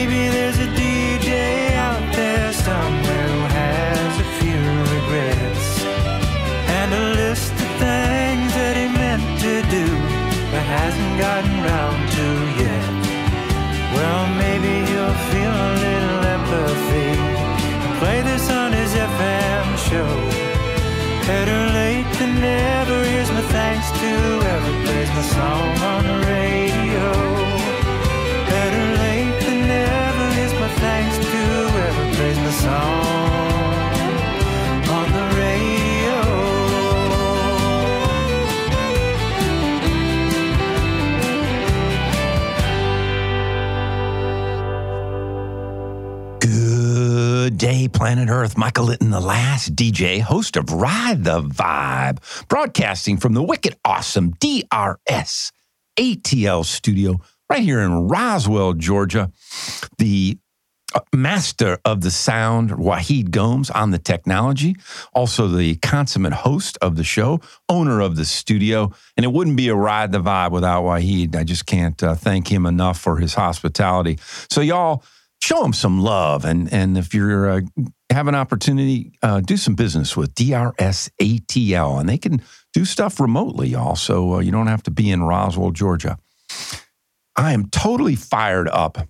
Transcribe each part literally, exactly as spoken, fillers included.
Maybe there's a D J out there somewhere who has a few regrets and a list of things that he meant to do but hasn't gotten round to yet. Well, maybe he'll feel a little empathy and play this on his F M show. Better late than never, here's my thanks to whoever plays my song on the radio. Better late than never, here's my thanks to whoever plays my song on the radio. Good day, planet Earth. Michael Litton, the last D J, host of Ride the Vibe, broadcasting from the wicked awesome D R S A T L studio right here in Roswell, Georgia. The master of the sound, Wahid Gomes, on the technology, also the consummate host of the show, owner of the studio, and it wouldn't be a Ride the Vibe without Wahid. I just can't uh, thank him enough for his hospitality. So y'all, show them some love, and and if you uh, have an opportunity, uh, do some business with D R S A T L, and they can do stuff remotely, y'all, so uh, you don't have to be in Roswell, Georgia. I am totally fired up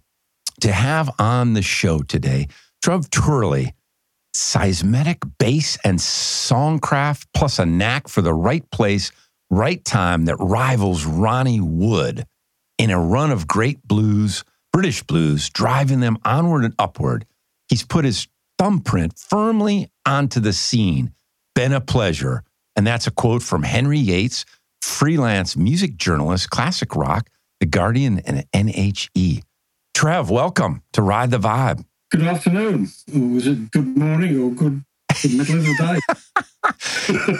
to have on the show today Trev Turley, seismic bass and songcraft, plus a knack for the right place, right time that rivals Ronnie Wood in a run of great blues, British blues, driving them onward and upward. He's put his thumbprint firmly onto the scene. Been a pleasure. And that's a quote from Henry Yates, freelance music journalist, classic rock, The Guardian, and N H E. Trev, welcome to Ride the Vibe. Good afternoon. Or was it good morning or good middle of the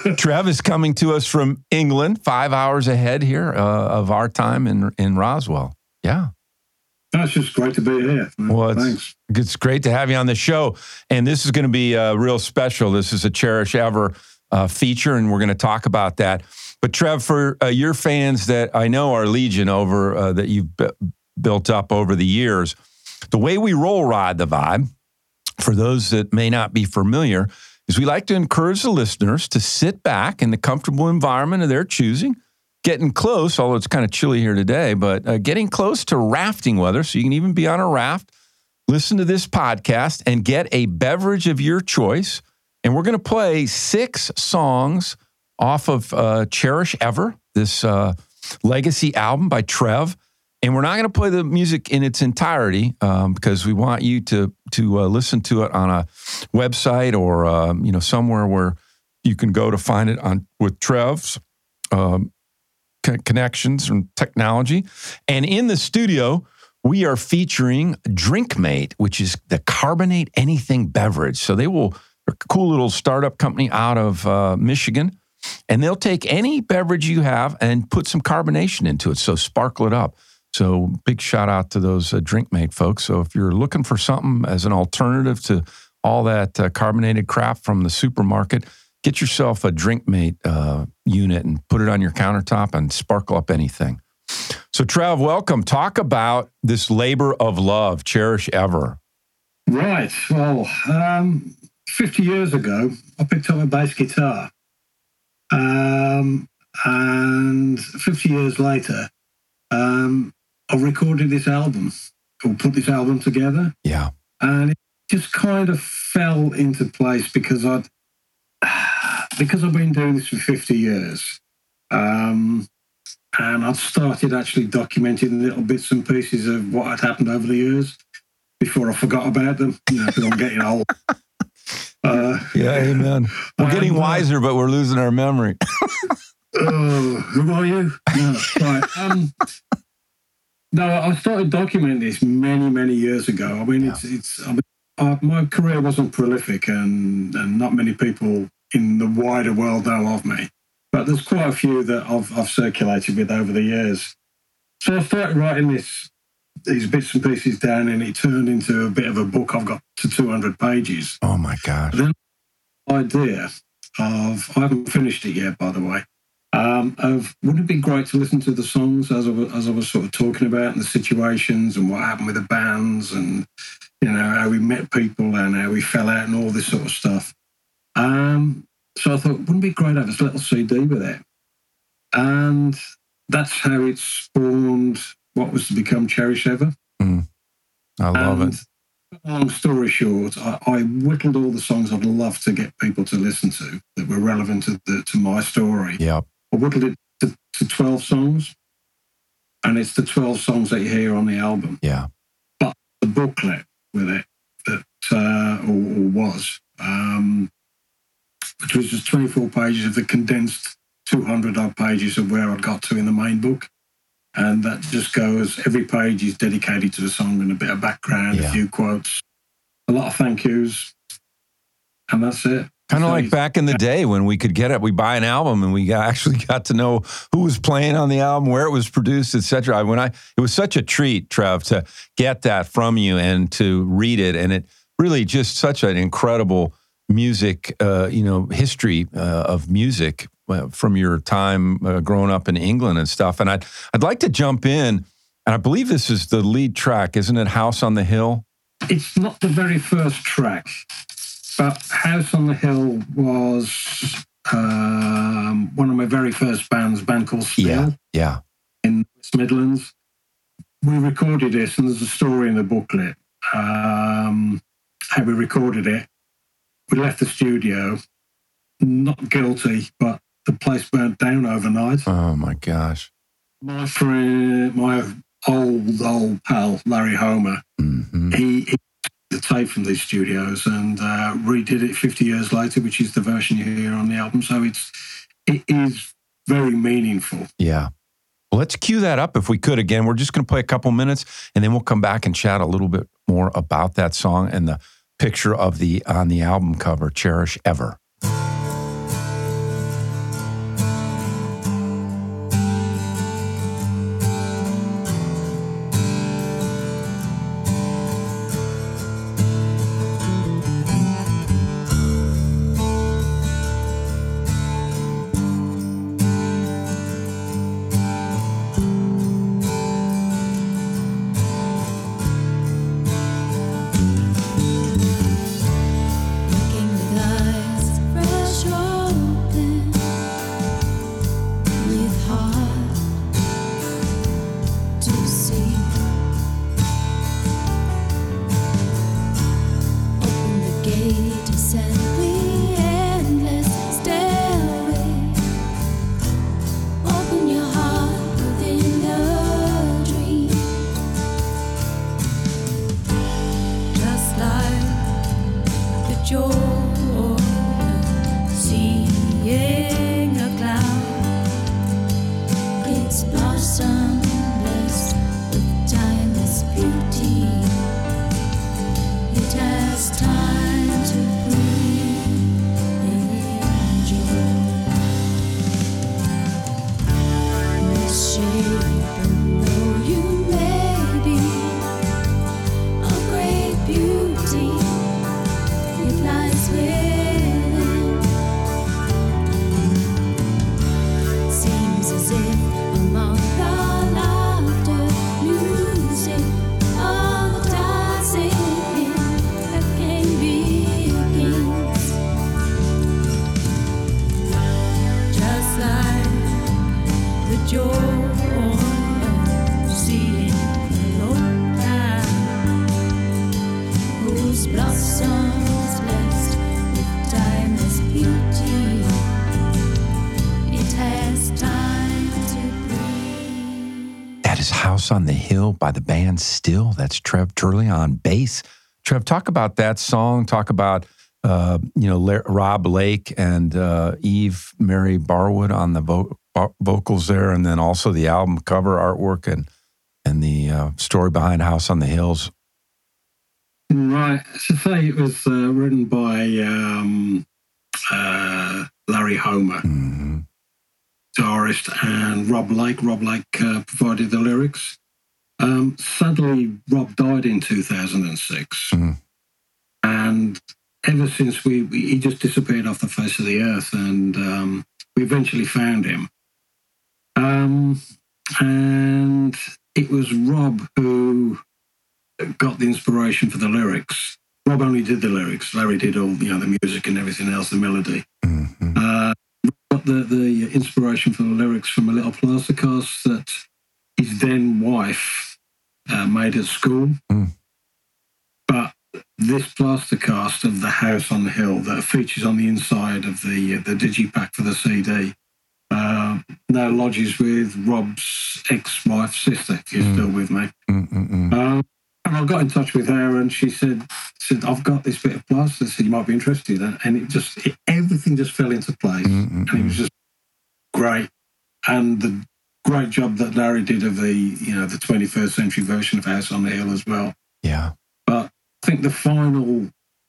day? Trev is coming to us from England, five hours ahead here uh, of our time in in Roswell. Yeah. That's just great to be here. Well, it's, Thanks. It's great to have you on the show. And this is going to be uh, real special. This is a Cherish Ever uh, feature, and we're going to talk about that. But Trev, for uh, your fans that I know are legion over, uh, that you've b- built up over the years, the way we roll Ride the Vibe, for those that may not be familiar, is we like to encourage the listeners to sit back in the comfortable environment of their choosing, getting close, although it's kind of chilly here today, but uh, getting close to rafting weather, so you can even be on a raft, listen to this podcast, and get a beverage of your choice. And we're going to play six songs off of uh, Cherish Ever, this uh, legacy album by Trev. And we're not going to play the music in its entirety um, because we want you to to uh, listen to it on a website or uh, you know, somewhere where you can go to find it on with Trev's Um, connections and technology. And in the studio, we are featuring Drinkmate, which is the carbonate anything beverage. So they will, they're a cool little startup company out of uh, Michigan, and they'll take any beverage you have and put some carbonation into it. So sparkle it up. So big shout out to those uh, Drinkmate folks. So if you're looking for something as an alternative to all that uh, carbonated crap from the supermarket, get yourself a Drinkmate uh, unit and put it on your countertop and sparkle up anything. So, Trev, welcome. Talk about this labor of love, Cherish Ever. Right. Well, um, fifty years ago, I picked up a bass guitar. Um, and fifty years later, um, I recorded this album, or put this album together. Yeah. And it just kind of fell into place because I'd, Because I've been doing this for fifty years, um, and I've started actually documenting little bits and pieces of what had happened over the years before I forgot about them, you know, because I'm getting old. Uh, yeah, amen. We're getting um, wiser, but we're losing our memory. Oh, uh, who are you? No, right. Um, no, I started documenting this many, many years ago. I mean, yeah. it's it's I mean, uh, my career wasn't prolific, and, and not many people in the wider world know of me. But there's quite a few that I've, I've circulated with over the years. So I started writing this, these bits and pieces down, and it turned into a bit of a book. I've got to two hundred pages. Oh, my God. Then the idea of, I haven't finished it yet, by the way, Um, of would it have been great to listen to the songs as I, was, as I was sort of talking about, and the situations and what happened with the bands, and you know how we met people and how we fell out and all this sort of stuff. Um, so I thought, wouldn't it be great to have this little C D with it? And that's how it spawned what was to become Cherish Ever. Mm. I love and, it. Long story short, I, I whittled all the songs I'd love to get people to listen to that were relevant to the, to my story. Yeah. I whittled it to, to twelve songs, and it's the twelve songs that you hear on the album. Yeah. But the booklet with it that uh, or, or was, um, which was just twenty-four pages of the condensed two hundred odd pages of where I got to in the main book. And that just goes, every page is dedicated to the song and a bit of background, yeah. a few quotes, a lot of thank yous, and that's it. Kind of so like back in the day when we could get it, we buy an album and we got, actually got to know who was playing on the album, where it was produced, et cetera. When I, it was such a treat, Trev, to get that from you and to read it. And it really just such an incredible music, uh, you know, history uh, of music from your time uh, growing up in England and stuff. And I'd, I'd like to jump in, and I believe this is the lead track, isn't it? House on the Hill? It's not the very first track, but House on the Hill was um, one of my very first bands, a band called Steel. Yeah, yeah. In the West Midlands. We recorded this, and there's a story in the booklet, um, how we recorded it. We left the studio, not guilty, but the place burnt down overnight. Oh, my gosh. My friend, my old, old pal, Larry Homer, mm-hmm. he, he took the tape from these studios and uh, redid it fifty years later, which is the version you hear on the album. So it's, it is very meaningful. Yeah. Well, let's cue that up if we could. Again, we're just going to play a couple minutes, and then we'll come back and chat a little bit more about that song and the picture of the on the album cover, Cherish Ever. On the Hill by the band Still. That's Trev Turley on bass. Trev, talk about that song. Talk about, uh, you know, La- Rob Lake and uh, Eve Mary Barwood on the vo- vo- vocals there, and then also the album cover artwork and and the uh, story behind House on the Hills. Right. So say it was uh, written by um, uh, Larry Homer. Mm-hmm. Guitarist and Rob Lake. Rob Lake uh, provided the lyrics. Um, sadly, Rob died in two thousand six. Mm-hmm. And ever since, we, we he just disappeared off the face of the earth, and um, we eventually found him. Um, and it was Rob who got the inspiration for the lyrics. Rob only did the lyrics. Larry did all, you know, the music and everything else, the melody. Mm-hmm. Uh, got the, the inspiration for the lyrics from a little plaster cast that his then wife uh, made at school. Mm. But this plaster cast of the house on the hill that features on the inside of the uh, the digipack for the C D uh, now lodges with Rob's ex-wife's sister, if you're mm. still with me. Um, and I got in touch with her, and she said, said I've got this bit of plaster. I said, you might be interested. And it just, it, everything just fell into place. Mm-mm-mm. And it was just great. And the great job that Larry did of the, you know, the twenty-first century version of House on the Hill as well. Yeah. But I think the final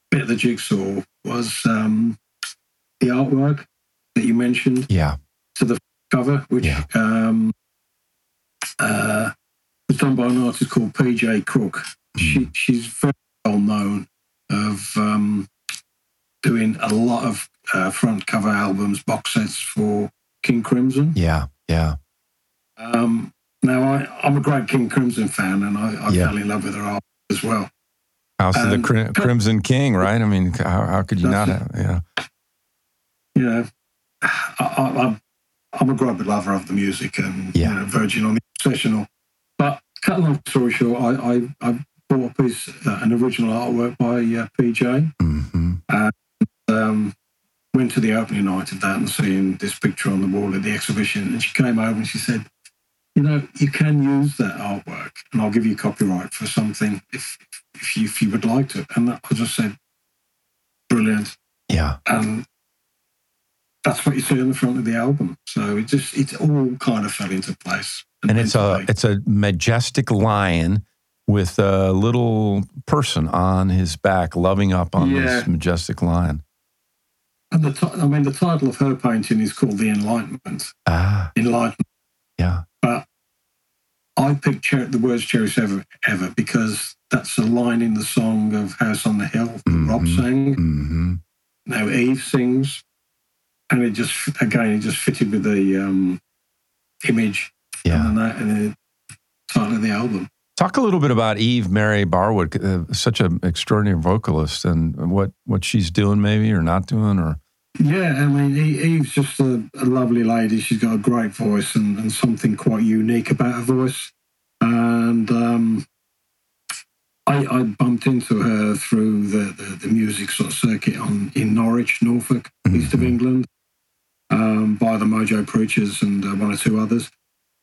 bit of the jigsaw was um, the artwork that you mentioned. Yeah. To the cover, which yeah. um, uh, was done by an artist called P J Crook. Mm. She, she's very well known of um, doing a lot of uh, front cover albums, box sets for King Crimson. Yeah, yeah. Um, now, I, I'm a great King Crimson fan, and I, I yeah. fell in love with her art as well. House of um, the Crim- Crimson King, right? I mean, how, how could you not have, yeah. You know, I, I, I'm a great lover of the music and yeah. you know, virgin on the obsessional. But cut a long story short, I, I, I bought a piece, uh, an original artwork by uh, P J. Mm-hmm. And um, went to the opening night of that and seeing this picture on the wall at the exhibition. And she came over and she said, you know, you can use that artwork and I'll give you copyright for something if if you, if you would like to. And that, I just said, brilliant. Yeah. And that's what you see on the front of the album. So it just, it all kind of fell into place. And, and it's a play. It's a majestic lion with a little person on his back loving up on yeah. this majestic lion. And the t- I mean, the title of her painting is called The Enlightenment. Ah. Enlightenment. Yeah. But I picked Cher- the words Cherish Ever, Ever because that's a line in the song of House on the Hill that mm-hmm. Rob sang. Mm-hmm. Now Eve sings. And it just, again, it just fitted with the um, image yeah. and, that, and the title of the album. Talk a little bit about Eve Mary Barwood, uh, such an extraordinary vocalist, and what, what she's doing maybe or not doing or... Yeah, I mean, Eve's just a, a lovely lady. She's got a great voice and, and something quite unique about her voice. And um, I, I bumped into her through the, the, the music sort of circuit on, in Norwich, Norfolk, mm-hmm. east of England, um, by the Mojo Preachers and uh, one or two others.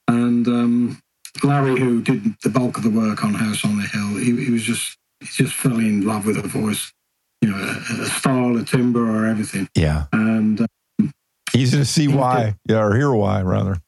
And um, Larry, who did the bulk of the work on House on the Hill, he, he was just he just fell in love with her voice. You know, a, a style, a timbre, or everything. Yeah. And um, easy to see why, did, yeah, or hear why, rather.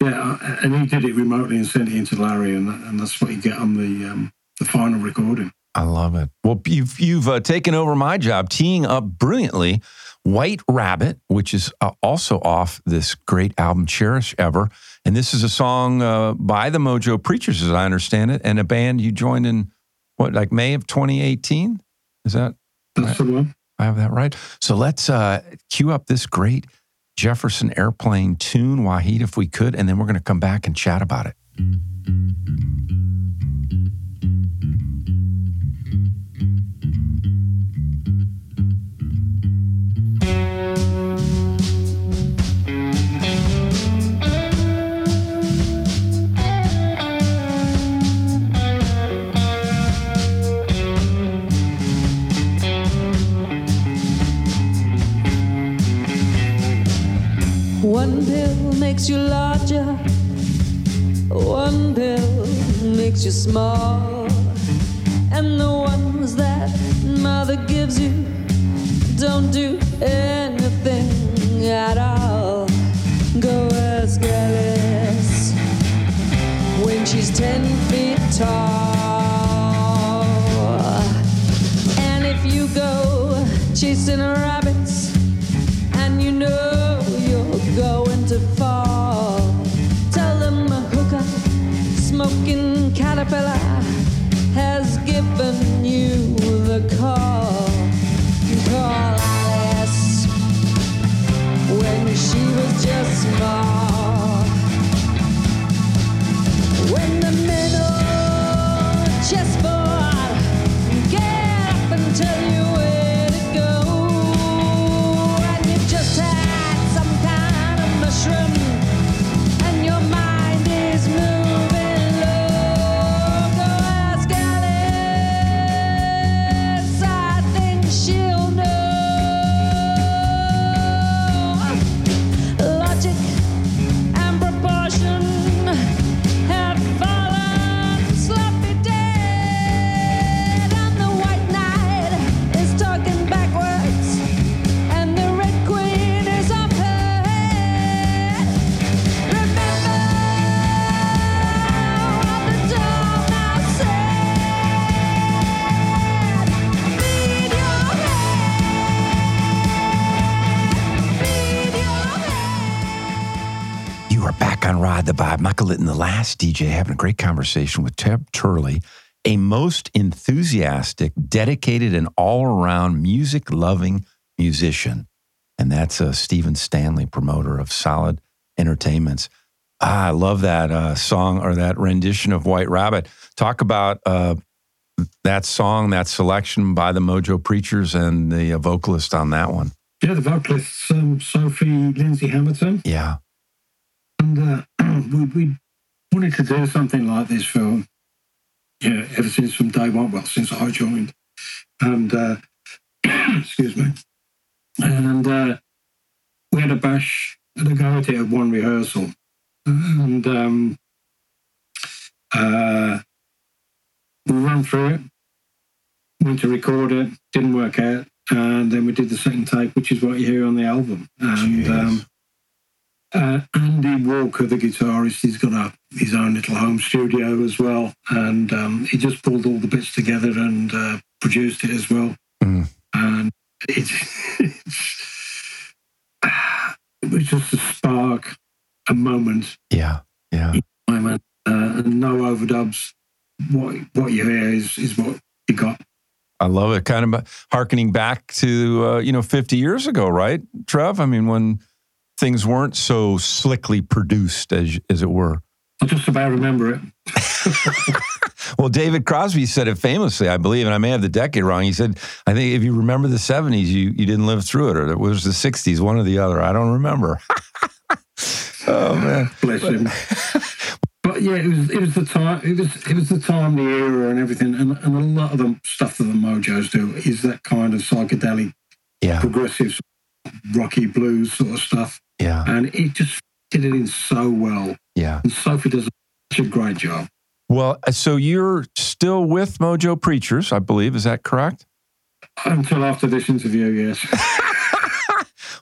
Yeah, and he did it remotely and sent it into Larry, and, and that's what you get on the um, the final recording. I love it. Well, you've you've uh, taken over my job, teeing up brilliantly White Rabbit, which is uh, also off this great album, Cherish Ever, and this is a song uh, by the Mojo Preachers, as I understand it, and a band you joined in what, like May of twenty eighteen. Is that That's right? The one. I have that right. So let's uh, cue up this great Jefferson Airplane tune, Wahid, if we could, and then we're going to come back and chat about it. One pill makes you larger, one pill makes you small, and the ones that mother gives you don't do anything at all. Go ask Alice when she's ten feet tall. And if you go chasing rabbits and you know going to fall, tell them a hooker smoking caterpillar has given you the call. Call Alice when she was just small. Rock on Ride the Vibe. Michael Litton, the last D J, having a great conversation with Trev Turley, a most enthusiastic, dedicated, and all-around music-loving musician. And that's uh, Stephen Stanley, promoter of Solid Entertainments. Ah, I love that uh, song, or that rendition of White Rabbit. Talk about uh, that song, that selection by the Mojo Preachers and the uh, vocalist on that one. Yeah, the vocalist, um, Sophie Lindsay Hamilton. Yeah. And uh, we, we wanted to do something like this for, yeah, ever since from day one, well, since I joined. And, uh, excuse me. And uh, we had a bash at the go at it at one rehearsal. And um, uh, we ran through it, went to record it, didn't work out. And then we did the second tape, which is what you hear on the album. And um, uh, Andy Walker, the guitarist, he's got a, his own little home studio as well. And um, he just pulled all the bits together and uh, produced it as well. Mm. And it, it's, it was just a spark, a moment. Yeah, yeah. Moment, uh, and no overdubs. What what you hear is, is what you got. I love it. Kind of harkening back to, uh, you know, fifty years ago, right, Trev? I mean, when things weren't so slickly produced, as as it were. I just about remember it. Well, David Crosby said it famously, I believe, and I may have the decade wrong. He said, I think if you remember the seventies, you, you didn't live through it, or it was the sixties, one or the other. I don't remember. Oh, man. Bless him. But yeah, it was it was the time it was it was the time, the era, and everything, and, and a lot of the stuff that the Mojos do is that kind of psychedelic, yeah, progressive, rocky blues sort of stuff. Yeah, and it just did it in so well. Yeah, and Sophie does such a great job. Well, so you're still with Mojo Preachers, I believe. Is that correct? Until after this interview, yes.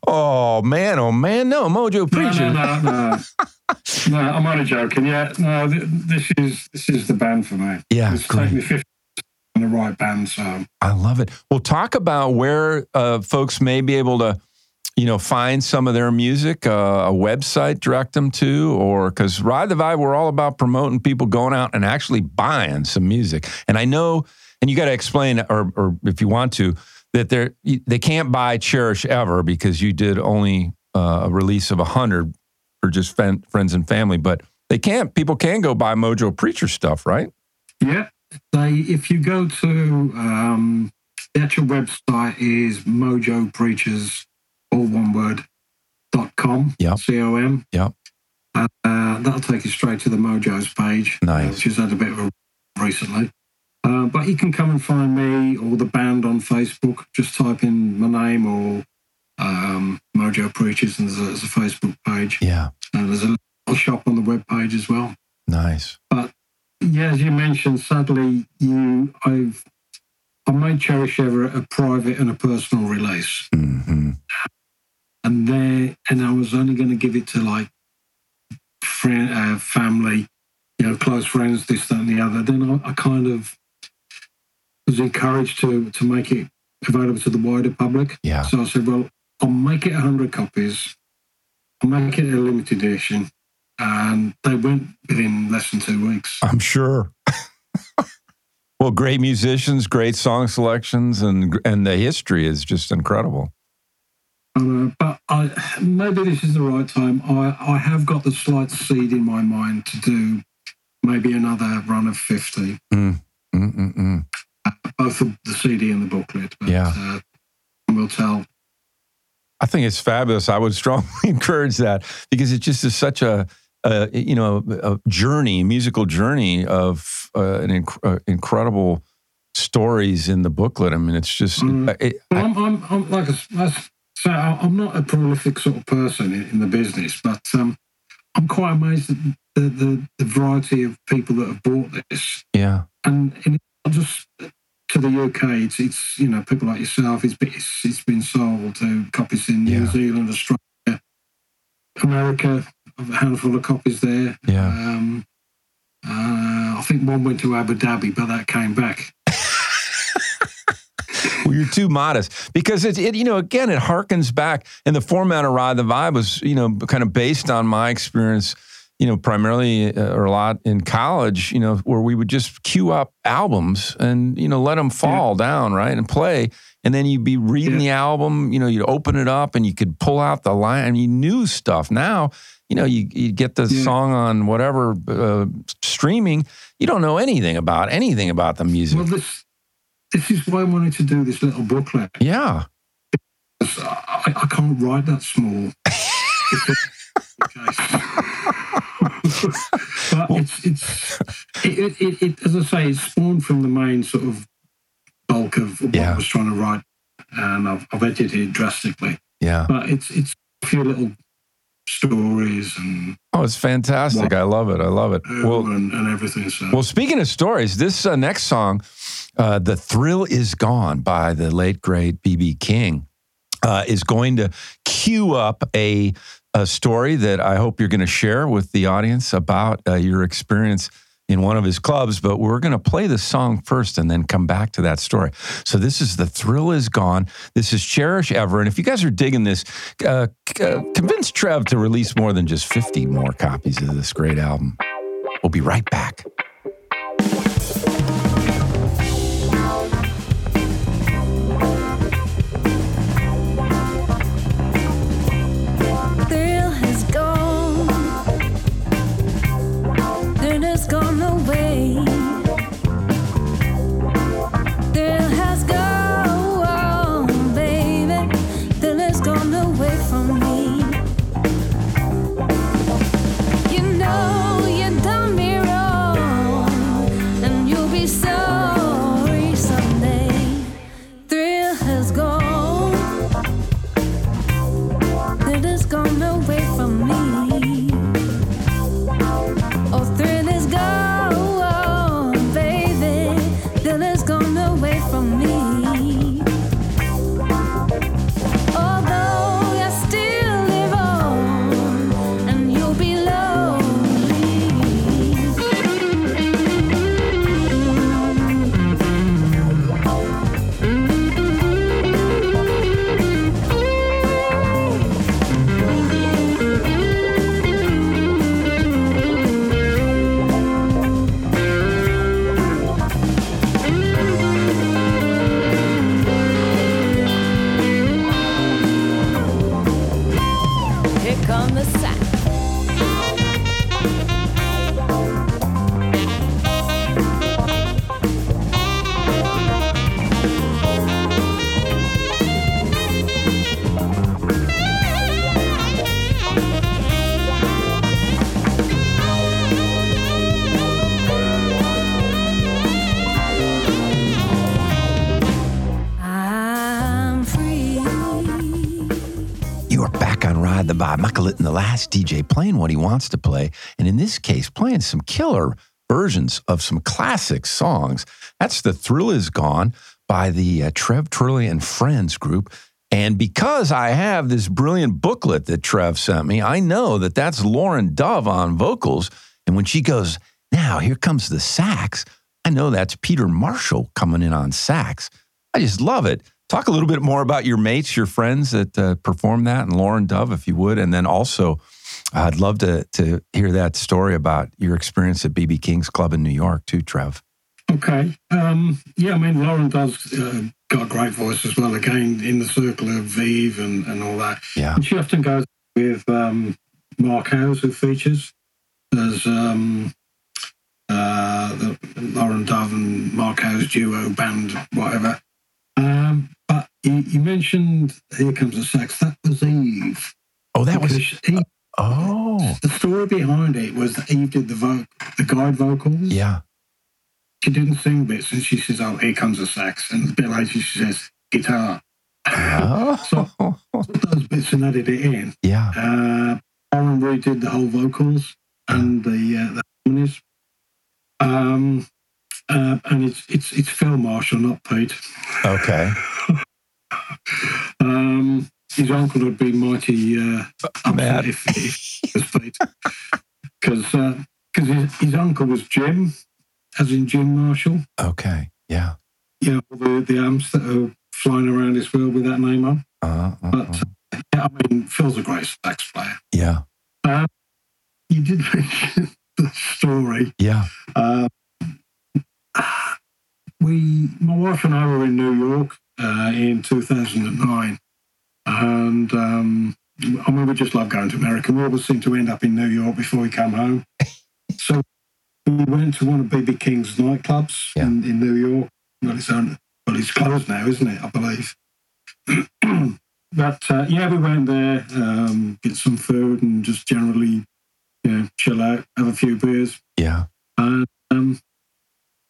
Oh man! Oh man! No, Mojo Preachers. No, no, no. no. No, I'm only joking. Yeah, no, th- this is this is the band for me. Yeah, it's taken me fifty years in the right band. So I love it. Well, talk about where uh, folks may be able to, you know, find some of their music. Uh, a website, direct them to, or because Ride the Vibe, we're all about promoting people going out and actually buying some music. And I know, and you got to explain, or or if you want to, that they're they can't buy Cherish Ever because you did only uh, a release of a hundred. Or just fen- friends and family, but they can't. People can go buy Mojo Preacher stuff, right? Yeah, they. If you go to um, the actual website is Mojo Preachers, all one word, dot com. Yeah, C O M. Yeah, uh, that'll take you straight to the Mojo's page. Nice. Which has had a bit of a recently, uh, but you can come and find me or the band on Facebook. Just type in my name or. Um, Mojo Preachers, and there's a, there's a Facebook page. Yeah. And there's a little shop on the web page as well. Nice. But yeah, as you mentioned, sadly, you, I've, I made Cherish Ever a private and a personal release. Mm-hmm. And there, and I was only going to give it to like friend, uh, family, you know, close friends, this, that, and the other. Then I, I kind of was encouraged to to make it available to the wider public. Yeah. So I said, well, I'll make it one hundred copies. I'll make it a limited edition. And they went within less than two weeks. I'm sure. Well, great musicians, great song selections, and and the history is just incredible. Uh, but I, maybe this is the right time. I, I have got the slight seed in my mind to do maybe another run of fifty. Mm, mm, mm, mm. Both the C D and the booklet. But, yeah. Uh, we'll tell. I think it's fabulous. I would strongly encourage that because it just is such a, a you know, a journey, musical journey of uh, an inc- uh, incredible stories in the booklet. I mean, it's just. Mm. It, well, I'm, I'm, I'm like a, so I'm not a prolific sort of person in, in the business, but um, I'm quite amazed at the, the, the variety of people that have bought this. Yeah, and, and just. To the U K, it's, it's you know, people like yourself, it's, it's, it's been sold to copies in New yeah. Zealand, Australia, America, a handful of copies there. Yeah. Um, uh, I think one went to Abu Dhabi, but that came back. Well, you're too modest because, it, it, you know, again, it harkens back. And the format of Ride the Vibe was, you know, kind of based on my experience you know, primarily uh, or a lot in college, you know, where we would just queue up albums and, you know, let them fall yeah. down, right, and play. And then you'd be reading yeah. the album, you know, you'd open it up and you could pull out the line. I mean, you knew stuff. Now, you know, you, you get the yeah. song on whatever uh, streaming, you don't know anything about, anything about the music. Well, this, this is why I wanted to do this little booklet. Yeah. I, I can't write that small. But it's, it's it, it, it, as I say, it's spawned from the main sort of bulk of what yeah. I was trying to write, and I've, I've edited it drastically. Yeah, but it's it's a few little stories and oh, it's fantastic! What, I love it. I love it. Well, and, and everything. So. Well, speaking of stories, this uh, next song, uh, "The Thrill Is Gone" by the late great B B King, uh, is going to cue up a. A story that I hope you're going to share with the audience about uh, your experience in one of his clubs, but we're going to play the song first and then come back to that story. So this is The Thrill Is Gone. This is Cherish Ever. And if you guys are digging this, uh, uh, convince Trev to release more than just fifty more copies of this great album. We'll be right back. Gone away. Thrill has gone, baby. Thrill has gone away from me. You know you done me wrong, and you'll be sorry someday. Thrill has gone. Thrill has gone away from me. Oh, thrill. Michael Litton, the last D J, playing what he wants to play, and in this case, playing some killer versions of some classic songs. That's The Thrill Is Gone by the uh, Trev Turley and Friends group. And because I have this brilliant booklet that Trev sent me, I know that that's Lauren Dove on vocals. And when she goes, now here comes the sax, I know that's Peter Marshall coming in on sax. I just love it. Talk a little bit more about your mates, your friends that uh, performed that, and Lauren Dove, if you would. And then also, uh, I'd love to to hear that story about your experience at B B King's Club in New York too, Trev. Okay. Um, yeah, I mean, Lauren Dove's uh, got a great voice as well, again, in the circle of Eve and, and all that. Yeah. And she often goes with um, Mark Howes, who features as um, uh, the Lauren Dove and Mark Howes duo, band, whatever. Um, but you mentioned Here Comes the Sax. That was Eve. Oh, that because was Eve. Uh, oh. The story behind it was that Eve did the voc- the guide vocals. Yeah. She didn't sing bits, and she says, "Oh, here comes the sax," and a bit later she says, "Guitar." Oh. So put those bits and added it in. Yeah. Uh, Aaron redid the whole vocals and the uh, the harmonies. Um. Uh, and it's it's it's Phil Marshall, not Pete. Okay. um, his uncle would be mighty uh, upset if, if it was Pete, because uh, his, his uncle was Jim, as in Jim Marshall. Okay. Yeah. Yeah. You know, the the amps that are flying around this world with that name on. Uh, uh, but uh, yeah, I mean, Phil's a great sax player. Yeah. Um, you did mention the story. Yeah. Uh, we, my wife and I were in New York uh, in two thousand nine, and um, I mean, we just love going to America. We always seem to end up in New York before we come home. So we went to one of B B King's nightclubs yeah. in, in New York. Well, it's own, well, it's closed now, isn't it? I believe. But uh, yeah, we went there, um, get some food, and just generally, you know, chill out, have a few beers. Yeah. And um,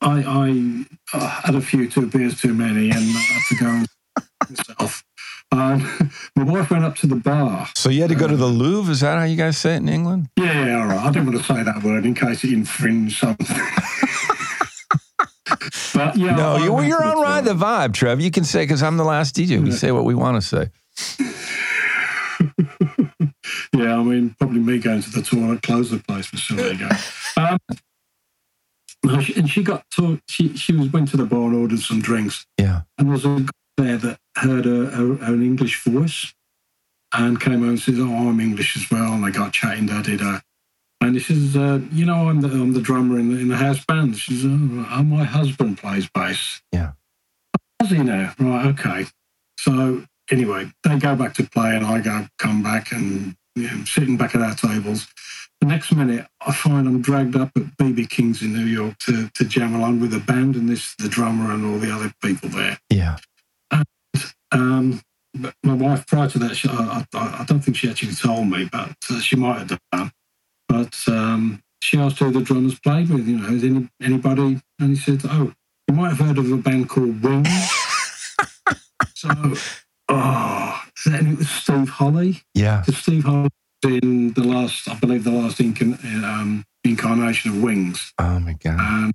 I, I uh, had a few two beers too many, and I had to go myself. Um, my wife went up to the bar. So you had to go uh, to the Louvre? Is that how you guys say it in England? Yeah, yeah, all right. I didn't want to say that word in case it infringed something. But, yeah, no, I, you're, you're on Ride the Vibe, Trev. You can say, because I'm the last D J. We yeah. say what we want to say. Yeah, I mean, probably me going to the toilet, close the place, but still there you go. Um, and she got to, she, she was went to the bar and ordered some drinks. Yeah. And there was a guy there that heard a, a, an English voice and came over and says, oh, I'm English as well. And they got chatting, da da da. And he says, uh, you know, I'm the, I'm the drummer in the, in the house band. She says, oh, my husband plays bass. Yeah. Does he now? Right, okay. So anyway, they go back to play and I go come back and you know, sitting back at our tables. The next minute, I find I'm dragged up at B B King's in New York to, to jam along with the band and this, the drummer and all the other people there. Yeah. And um, but my wife, prior to that, she, I, I, I don't think she actually told me, but uh, she might have done. But um, she asked who the drummers played with, you know, is any, anybody? And he said, oh, you might have heard of a band called Wings. So, oh, and it was Steve Holly. Yeah. So Steve Holly was in the last, I believe, the last inc- um, incarnation of Wings. Oh, my God. Um,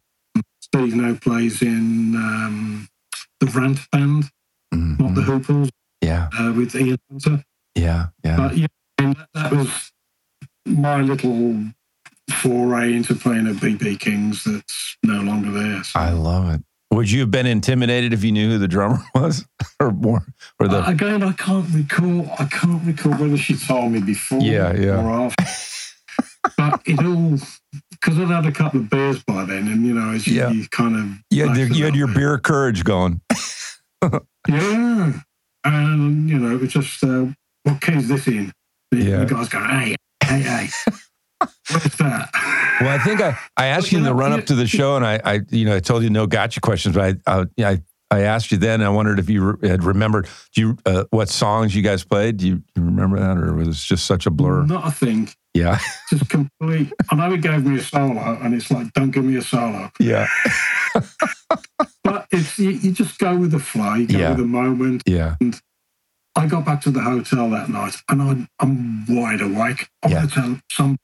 Steve now plays in um, the Rant Band, mm-hmm. not the Hooples. Yeah. Uh, with Ian Hunter. Yeah, yeah. But, yeah, and that, that was my little foray into playing at B B King's that's no longer there. So. I love it. Would you have been intimidated if you knew who the drummer was, or more, or the uh, again? I can't recall. I can't recall whether she told me before, yeah, yeah. or after. But it all because I'd had a couple of beers by then, and you know, as yeah. you kind of yeah, you, you had your beer courage going. Yeah, and you know, it was just uh, what key's this in? The, yeah. the guys going, hey. Hey, hey. What's that? Well, I think I, I asked you in the run-up to the show, and I, I you know, I told you no gotcha questions, but I I, I asked you then, and I wondered if you re- had remembered do you, uh, what songs you guys played. Do you, do you remember that, or was it just such a blur? Not a thing. Yeah. Just complete. I know he gave me a solo, and it's like, don't give me a solo. Yeah. But it's you, you just go with the flow. You go yeah. with the moment. Yeah. And I got back to the hotel that night, and I'm, I'm wide awake. I'm yeah. going to tell somebody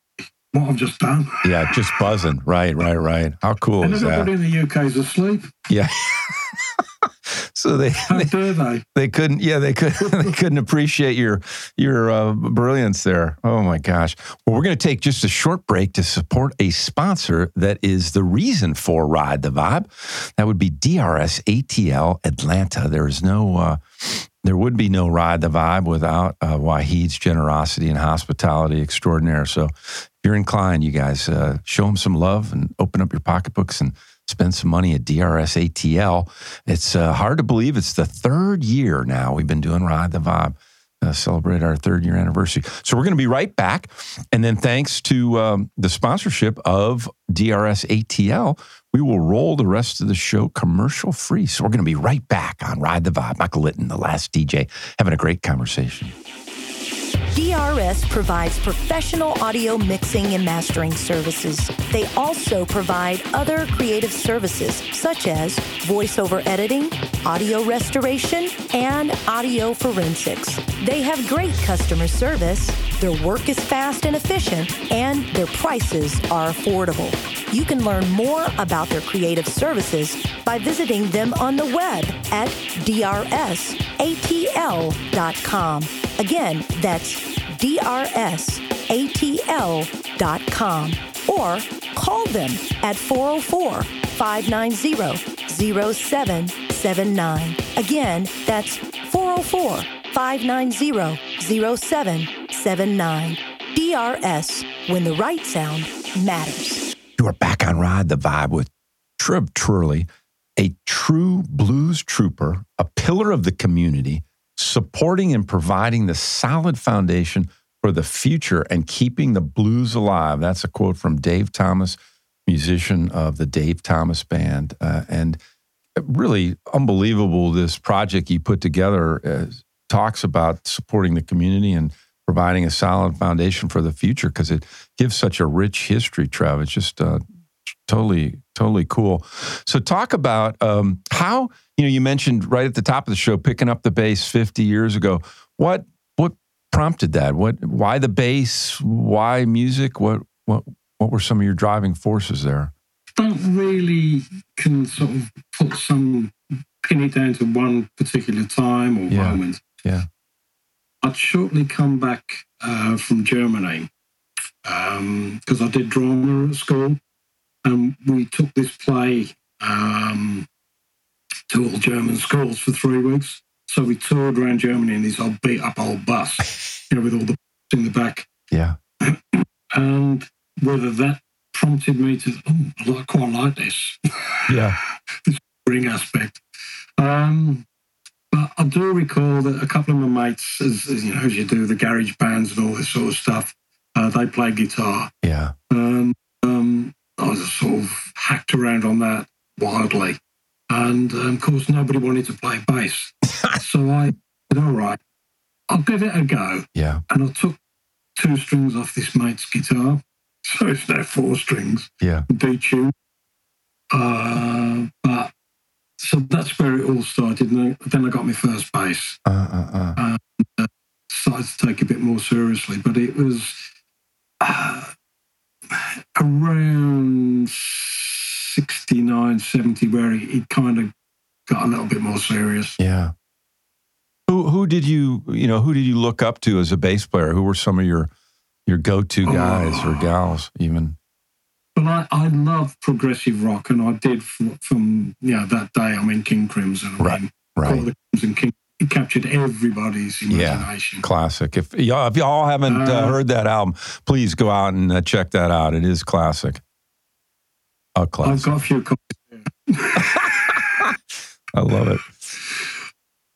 what I've just done. Yeah, just buzzing. Right, right, right. How cool and is that? And everybody in the U K is asleep. Yeah. So they how they, dare they? They couldn't. Yeah, they could. They couldn't appreciate your your uh, brilliance there. Oh my gosh! Well, we're going to take just a short break to support a sponsor that is the reason for Ride the Vibe. That would be D R S A T L Atlanta. There is no. Uh, There would be no Ride the Vibe without uh, Wahid's generosity and hospitality extraordinaire. So if you're inclined, you guys, uh, show him some love and open up your pocketbooks and spend some money at D R S A T L. It's uh, hard to believe it's the third year now we've been doing Ride the Vibe. Uh, celebrate our third year anniversary. So we're going to be right back. And then thanks to um, the sponsorship of D R S A T L, we will roll the rest of the show commercial free. So we're going to be right back on Ride the Vibe. Michael Litton, the last D J, having a great conversation. D R S provides professional audio mixing and mastering services. They also provide other creative services such as voiceover editing, audio restoration, and audio forensics. They have great customer service, their work is fast and efficient, and their prices are affordable. You can learn more about their creative services by visiting them on the web at D R S A T L dot com. Again, that's D R S A T L dot com or call them at four oh four, five nine oh, oh seven seven nine. Again, that's four oh four, five nine oh, oh seven seven nine. D R S, when the right sound matters. You are back on Ride the Vibe with Trev Turley, a true blues trooper, a pillar of the community, supporting and providing the solid foundation for the future and keeping the blues alive. That's a quote from Dave Thomas, musician of the Dave Thomas Band. Uh, and really unbelievable, this project he put together uh, talks about supporting the community and providing a solid foundation for the future because it gives such a rich history, Trev. It's just uh, totally, totally cool. So talk about um, how, you know, you mentioned right at the top of the show, picking up the bass fifty years ago. What what prompted that? What? Why the bass? Why music? What what what were some of your driving forces there? I don't really can sort of put some, pin it down to one particular time or yeah. moment. Yeah. I'd shortly come back uh, from Germany because um, I did drama at school, and we took this play um, to all German schools for three weeks. So we toured around Germany in this old beat-up old bus, you know, with all the in the back. Yeah. And whether that prompted me to, oh, I quite like this. Yeah. This ring aspect. Um, But I do recall that a couple of my mates, as, as you know, as you do, the garage bands and all this sort of stuff, uh, they played guitar. Yeah. And um, I was sort of hacked around on that wildly. And, um, of course, nobody wanted to play bass. So I said, all right, I'll give it a go. Yeah. And I took two strings off this mate's guitar. So it's now four strings. Yeah. D-tune. Uh, but... So that's where it all started. And then I got my first bass. Uh, uh, uh. And started to take a bit more seriously. But it was uh, around sixty-nine, seventy where it, it kind of got a little bit more serious. Yeah. Who who did you you know who did you look up to as a bass player? Who were some of your your go-to guys oh. or gals even? Well, I, I love progressive rock, and I did from, from you know, that day. I mean, King Crimson. I right, mean, right. The Crimson King, it captured everybody's imagination. Yeah, classic. If y'all, if y'all haven't uh, uh, heard that album, please go out and uh, check that out. It is classic. A classic. I've got a few copies. I love it.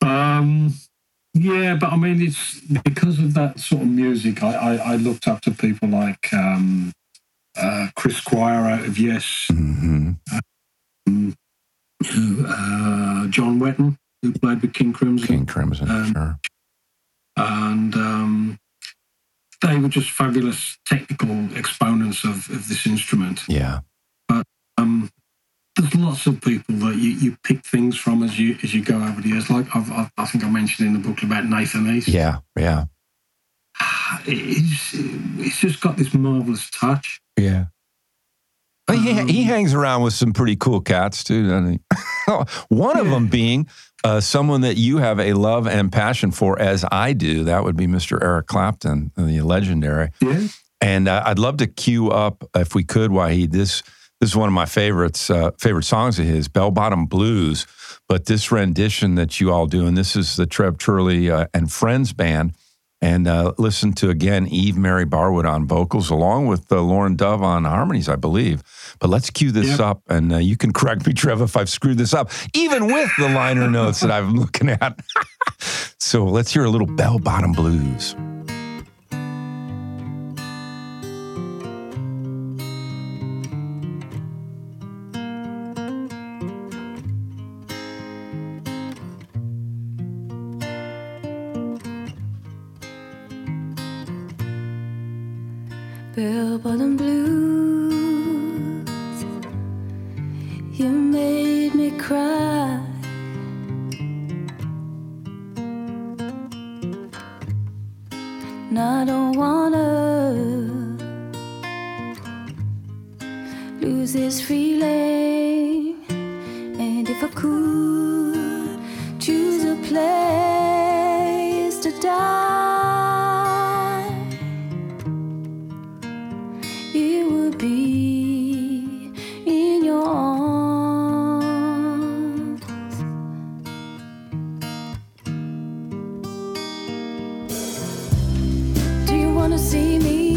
Um, yeah, but I mean, it's because of that sort of music, I, I, I looked up to people like... Um, Uh, Chris Squire out of Yes, mm-hmm. um, uh, John Wetton, who played with King Crimson. King Crimson, um, sure. And um, they were just fabulous technical exponents of, of this instrument. Yeah. But um, there's lots of people that you, you pick things from as you as you go over the years. Like I've, I've, I think I mentioned in the book about Nathan East. Yeah, yeah. It's, it's just got this marvelous touch. Yeah. Um, he, he hangs around with some pretty cool cats, too, doesn't he? One yeah. of them being uh, someone that you have a love and passion for, as I do. That would be Mister Eric Clapton, the legendary. Yeah. And uh, I'd love to cue up, if we could, Wahid, this this is one of my favorites, uh, favorite songs of his, Bell Bottom Blues. But this rendition that you all do, and this is the Trev Turley uh, and Friends Band. And uh, listen to, again, Eve Mary Barwood on vocals, along with uh, Lauren Dove on harmonies, I believe. But let's cue this yep. up, and uh, you can correct me, Trev, if I've screwed this up, even with the liner notes that I'm looking at. So let's hear a little Bell Bottom Blues. Bell bottom blues, you made me cry. And I don't wanna lose this feeling. And if I could choose a place to die, be in your arms. Do you wanna see me?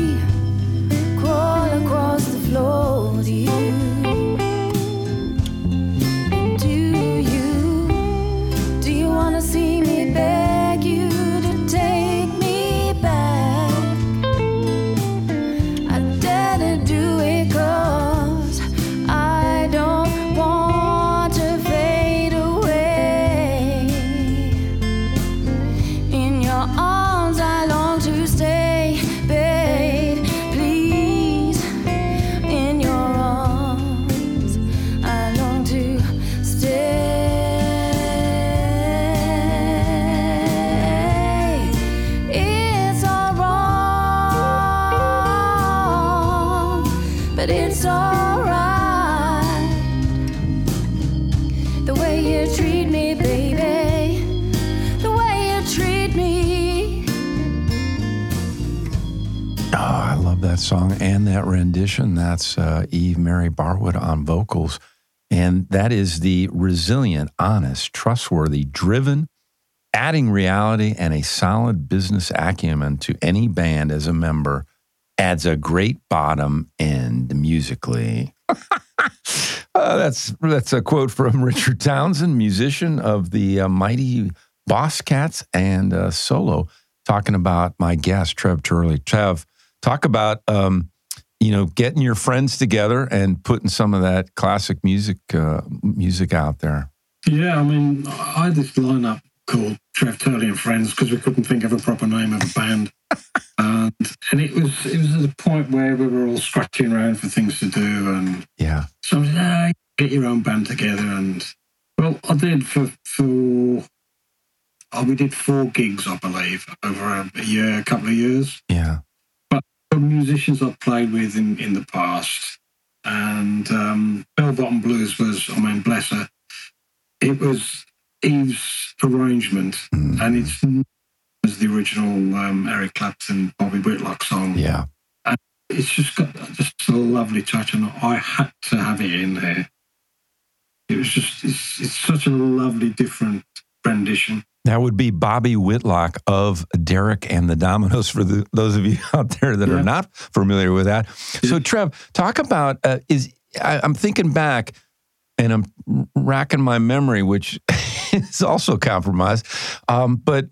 it's alright. The way you treat me, baby, the way you treat me. Oh, I love that song and that rendition. That's uh, Eve Mary Barwood on vocals. And that is the resilient, honest, trustworthy, driven, adding reality and a solid business acumen to any band as a member adds a great bottom end musically. uh, that's that's a quote from Richard Townsend, musician of the uh, mighty Boss Cats and uh, solo, talking about my guest, Trev Turley. Trev, talk about... Um, you know, getting your friends together and putting some of that classic music uh, music out there. Yeah, I mean, I had this lineup called Trev Turley and Friends because we couldn't think of a proper name of a band, and and it was it was at a point where we were all scratching around for things to do, and yeah, so I was like, ah, get your own band together, and well, I did for for oh, we did four gigs, I believe, over a year, a couple of years. Yeah. Musicians I've played with in, in the past, and um, Bell Bottom Blues was, I mean, bless her, it was Eve's arrangement, mm-hmm. and it's was the original um, Eric Clapton, Bobby Whitlock song. Yeah, and it's just got just a lovely touch, and I had to have it in there. It was just it's, it's such a lovely different rendition. That would be Bobby Whitlock of Derek and the Dominoes, for the, those of you out there that yeah. are not familiar with that. So, Trev, talk about, uh, is I, I'm thinking back and I'm racking my memory, which is also compromised, um, but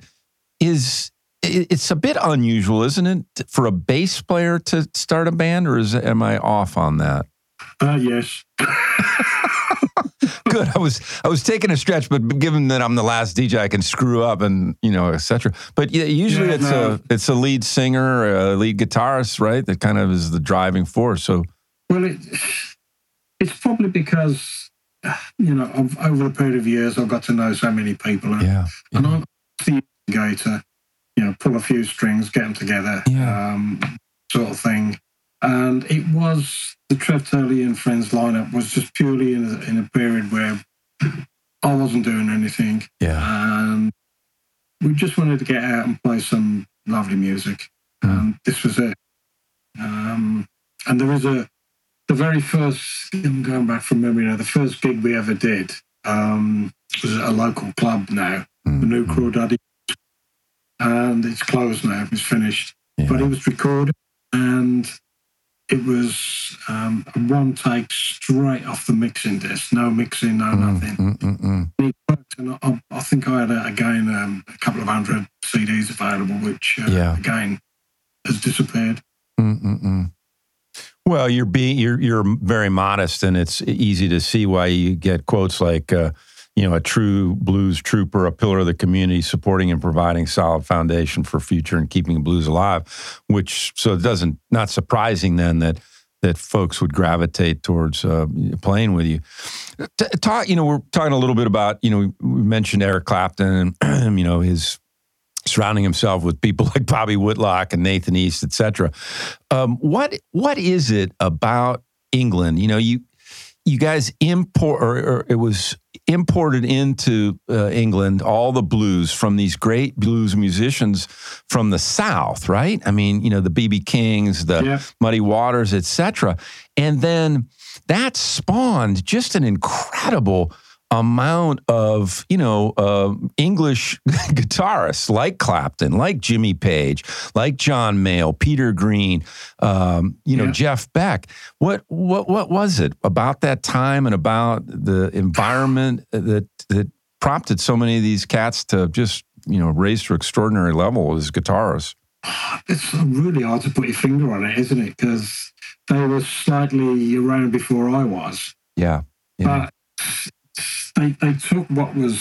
is it, it's a bit unusual, isn't it, for a bass player to start a band, or is am I off on that? Uh, yes. Good. I was I was taking a stretch, but given that I'm the last D J, I can screw up and, you know, et cetera. But yeah, usually yeah, it's no. a it's a lead singer, or a lead guitarist, right? That kind of is the driving force. So, well, it, it's probably because, you know, I've, over a period of years, I've got to know so many people, and, yeah, yeah. and I'm the instigator, you know, pull a few strings, get them together, yeah. um, sort of thing. And it was the Trev Turley and Friends lineup was just purely in a, in a period where I wasn't doing anything. Yeah. And we just wanted to get out and play some lovely music. Mm. And this was it. Um, and there was a, the very first, I'm going back from memory now, the first gig we ever did um, was at a local club now, mm. the New Craw Daddy. And it's closed now, it's finished. Yeah. But it was recorded, and it was um, a one take straight off the mixing desk. No mixing, no mm, nothing. Mm, mm, mm. And it worked, and I, I think I had, a, again, um, a couple of hundred C Ds available, which, uh, yeah. again, has disappeared. Mm, mm, mm. Well, you're, being, you're, you're very modest, and it's easy to see why you get quotes like, uh, you know, a true blues trooper, a pillar of the community, supporting and providing solid foundation for future and keeping blues alive, which, so it doesn't, not surprising then that that folks would gravitate towards uh, playing with you. T- talk, you know, we're talking a little bit about, you know, we mentioned Eric Clapton and, you know, his surrounding himself with people like Bobby Whitlock and Nathan East, et cetera. Um, what, what is it about England? You know, you, you guys import, or, or it was imported into uh, England, all the blues from these great blues musicians from the South, right? I mean, you know, the B B Kings, the yeah. Muddy Waters, et cetera. And then that spawned just an incredible amount of, you know, uh, English guitarists like Clapton, like Jimmy Page, like John Mayall, Peter Green, um, you know, yeah. Jeff Beck. What what what was it about that time and about the environment that that prompted so many of these cats to just, you know, raise to extraordinary level as guitarists? It's really hard to put your finger on it, isn't it? Because they were slightly around before I was. Yeah, yeah. But They, they took what was,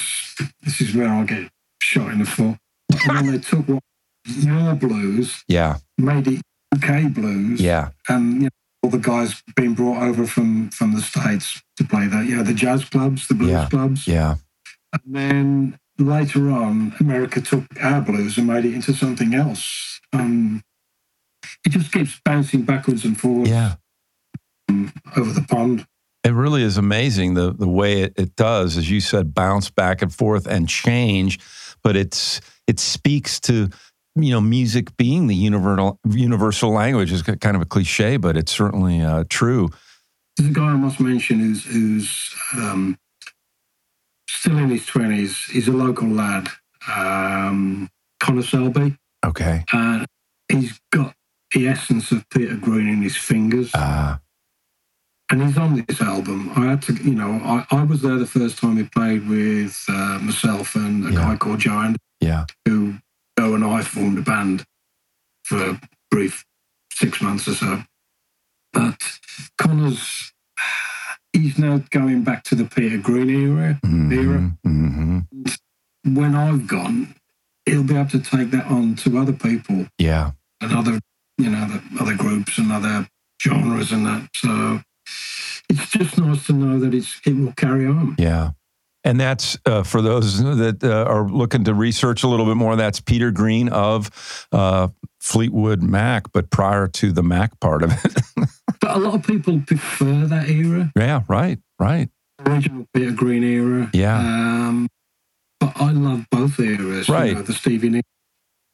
this is where I get shot in the foot, and then they took what your blues, yeah, made it U K blues, yeah, and you know, all the guys being brought over from, from the States to play that, you know, the jazz clubs, the blues yeah. clubs, yeah, and then later on, America took our blues and made it into something else. Um, it just keeps bouncing backwards and forwards. Yeah, over the pond. It really is amazing the the way it, it does, as you said, bounce back and forth and change. But it's it speaks to, you know, music being the universal universal language. Is kind of a cliche, but it's certainly uh, true. There's a guy I must mention who's who's um, still in his twenties. He's a local lad, um, Connor Selby. Okay, and uh, he's got the essence of Peter Green in his fingers. Ah. Uh. And he's on this album. I had to, you know, I, I was there the first time he played with uh, myself and a yeah. guy called Joe Anderton, yeah. who Joe and I formed a band for a brief six months or so. But Connor's, he's now going back to the Peter Green era. Mm-hmm. era. Mm-hmm. And when I've gone, he'll be able to take that on to other people. Yeah. And other, you know, the, other groups and other genres and that. So it's just nice to know that it's, it will carry on. Yeah. And that's, uh, for those that uh, are looking to research a little bit more, that's Peter Green of uh, Fleetwood Mac, but prior to the Mac part of it. But a lot of people prefer that era. Yeah, right, right. Original Peter Green era. Yeah. Um, but I love both eras. Right. You know, the Stevie Nicks.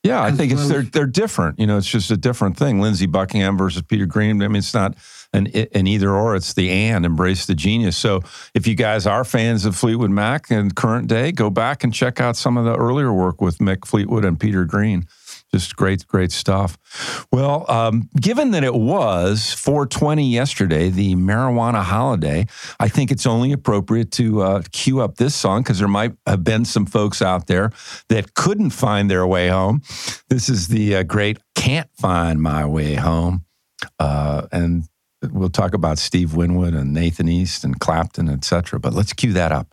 Yeah, I think it's they're they're different. You know, it's just a different thing. Lindsey Buckingham versus Peter Green. I mean, it's not an an either or. It's the and embrace the genius. So if you guys are fans of Fleetwood Mac and current day, go back and check out some of the earlier work with Mick Fleetwood and Peter Green. Just great, great stuff. Well, um, given that it was four twenty yesterday, the marijuana holiday, I think it's only appropriate to uh, cue up this song because there might have been some folks out there that couldn't find their way home. This is the uh, great Can't Find My Way Home. Uh, and we'll talk about Steve Winwood and Nathan East and Clapton, et cetera. But let's cue that up.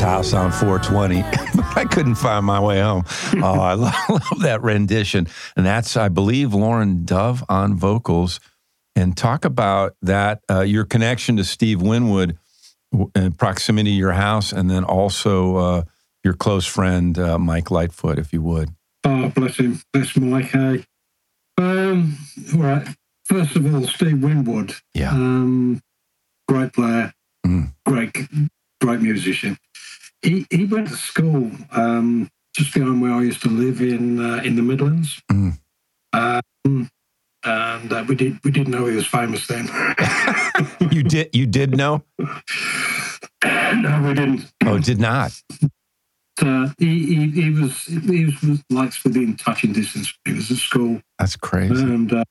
House on four twenty. I couldn't find my way home. Oh, I love, love that rendition. And that's, I believe, Lauren Dove on vocals. And talk about that, uh, your connection to Steve Winwood and proximity to your house, and then also uh, your close friend, uh, Mike Lightfoot, if you would. Oh, bless him. Bless Mike. Hey. Um, all right. First of all, Steve Winwood. Yeah. Um, great player. Mm. Great, great musician. He he went to school um, just behind where I used to live in uh, in the Midlands, mm. um, and uh, we did we didn't know he was famous then. you did you did know? No, we didn't. Oh, did not. So uh, he, he he was he was like within touching distance. He was at school. That's crazy. And uh,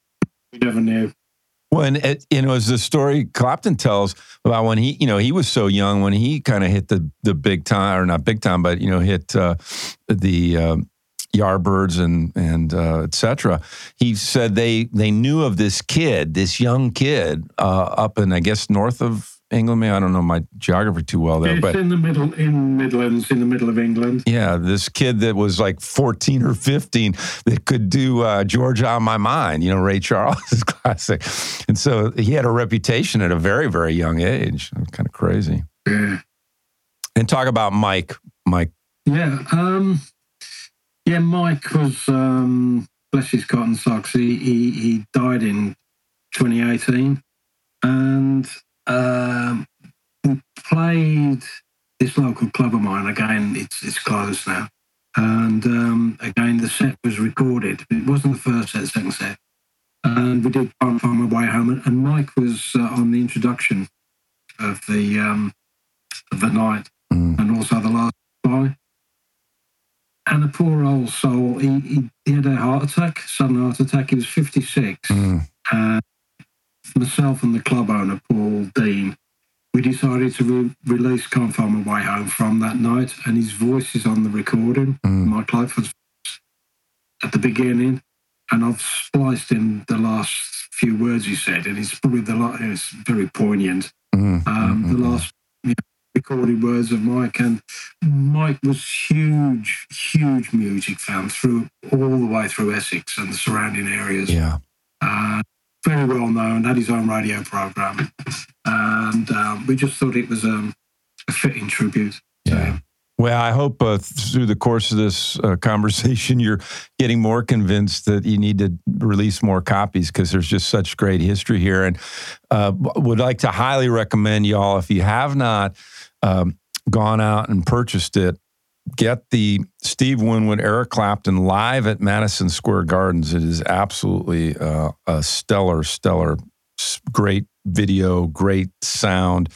we never knew. When it, you know, as the story Clapton tells about when he, you know, he was so young when he kind of hit the the big time, or not big time, but you know, hit uh, the uh, Yardbirds and and uh, et cetera. He said they they knew of this kid, this young kid uh, up in, I guess, north of England. I don't know my geography too well there, it's but in the middle, in Midlands, in the middle of England. Yeah, this kid that was like fourteen or fifteen that could do uh, Georgia on My Mind, you know, Ray Charles' classic. And so he had a reputation at a very, very young age. Kind of crazy. Yeah. And talk about Mike. Mike. Yeah. Um, yeah, Mike was, um, bless his cotton socks, he, he, he died in twenty eighteen. And Um, we played this local club of mine. Again, it's it's closed now. And um, again, the set was recorded. It wasn't the first set, the second set. And we did Can't Find My Way Home. And Mike was uh, on the introduction of the um, of the night mm. and also the last guy. And the poor old soul, he, he, he had a heart attack, sudden heart attack. He was fifty-six. Mm. And myself and the club owner, Paul Dean, we decided to re- release Can't Find My Way Home from that night, and his voice is on the recording, mm. Mike Lightfoot's at the beginning, and I've spliced in the last few words he said, and it's probably the lot, it's very poignant, mm. um, mm-hmm. the last you know, recorded words of Mike, and Mike was huge, huge music fan through all the way through Essex and the surrounding areas. Yeah. Uh, very well known, had his own radio program, and um, we just thought it was um, a fitting tribute. Yeah. Well, I hope uh, through the course of this uh, conversation, you're getting more convinced that you need to release more copies, because there's just such great history here, and uh, would like to highly recommend y'all, if you have not um, gone out and purchased it, get the Steve Winwood, Eric Clapton live at Madison Square Gardens. It is absolutely uh, a stellar, stellar, great video, great sound.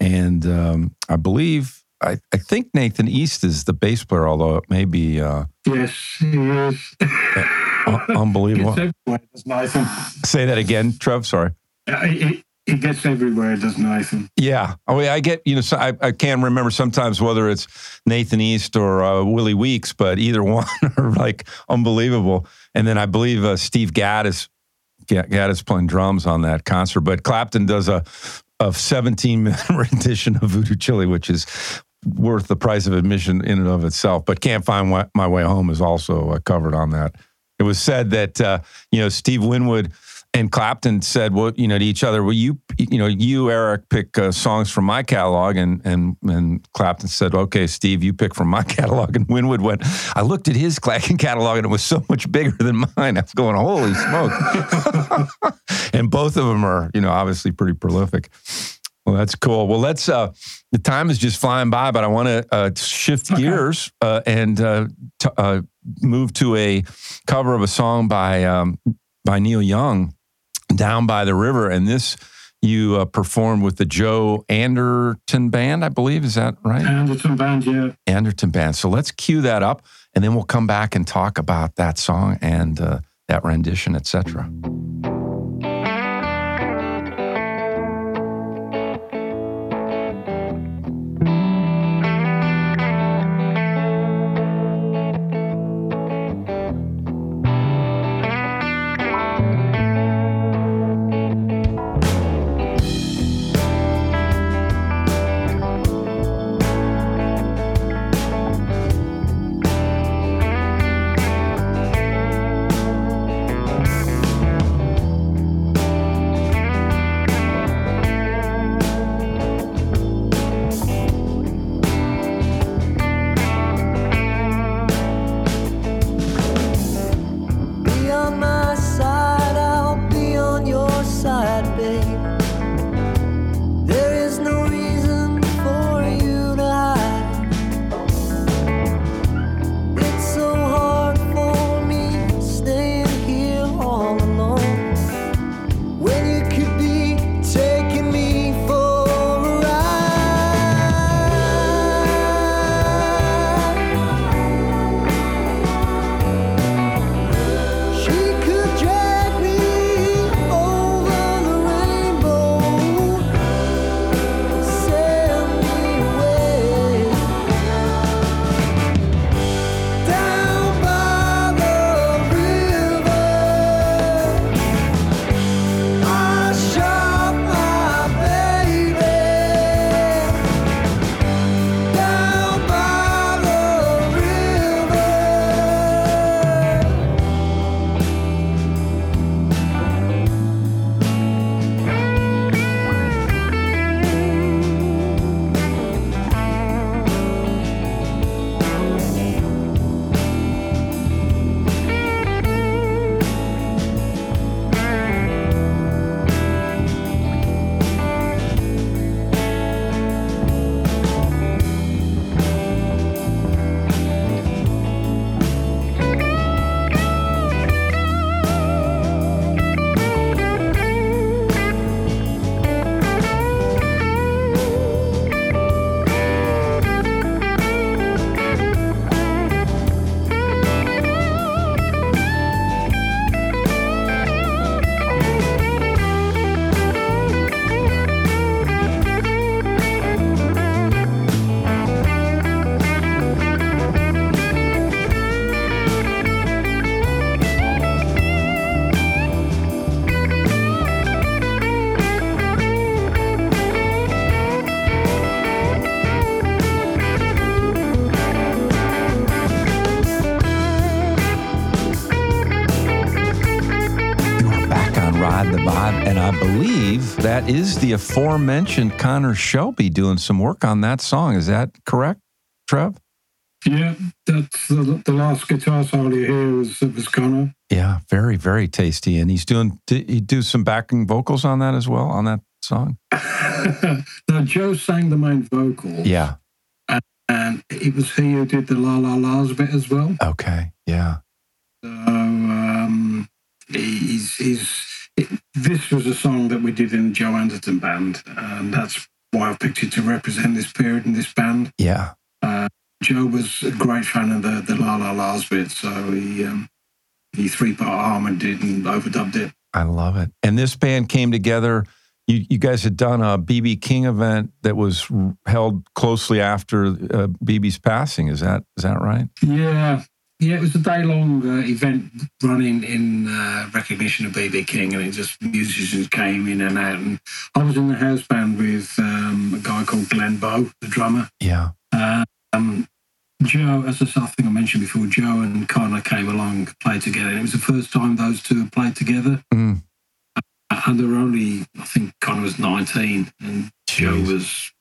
And um, I believe, I, I think Nathan East is the bass player, although it may be... Uh, yes, he is. uh, unbelievable. He gets everywhere, does Nathan. Say that again, Trev, sorry. Uh, he, he gets everywhere, does Nathan. Yeah. I mean, I get, you know, so I, I can't remember sometimes whether it's Nathan East or uh, Willie Weeks, but either one are like unbelievable. And then I believe uh, Steve Gadd is, Gadd is playing drums on that concert. But Clapton does a seventeen-minute rendition of Voodoo Chili, which is worth the price of admission in and of itself. But Can't Find My Way Home is also uh, covered on that. It was said that, uh, you know, Steve Winwood and Clapton said, "Well, you know, to each other, well, you, you know, you, Eric, pick uh, songs from my catalog," and and and Clapton said, "Okay, Steve, you pick from my catalog." And Winwood went, "I looked at his Clapton catalog, and it was so much bigger than mine." I was going, "Holy smoke!" And both of them are, you know, obviously pretty prolific. Well, that's cool. Well, let's. Uh, the time is just flying by, but I want to uh, shift okay. gears uh, and uh, t- uh, move to a cover of a song by um, by Neil Young, Down by the River, and this you uh, performed with the Joe Anderton Band, I believe. Is that right? Anderton Band, yeah. Anderton Band. So let's cue that up, and then we'll come back and talk about that song and uh, that rendition, et cetera. And I believe that is the aforementioned Connor Selby doing some work on that song. Is that correct, Trev? Yeah, that's the, the last guitar solo you hear was, was Connor. Yeah, very, very tasty. And he's doing, did he do some backing vocals on that as well, on that song? No, Joe sang the main vocals. Yeah. And, and it was he who did the La La La's bit as well. Okay, yeah. So um, he's, he's, it, this was a song that we did in the Joe Anderton band, and that's why I picked it to represent this period in this band. Yeah. Uh, Joe was a great fan of the, the La La La's bit, so he um, he three-part harmoned it and overdubbed it. I love it. And this band came together. You, you guys had done a B B King event that was held closely after uh, B B's passing. Is that is that right? Yeah. Yeah, it was a day-long uh, event running in uh, recognition of B B King, and it just musicians came in and out. And I was in the house band with um, a guy called Glenn Bow, the drummer. Yeah. Uh, um, Joe, as I think I mentioned before, Joe and Connor came along, played together. And it was the first time those two had played together. Mm. And they were only, I think Connor was nineteen and Joe was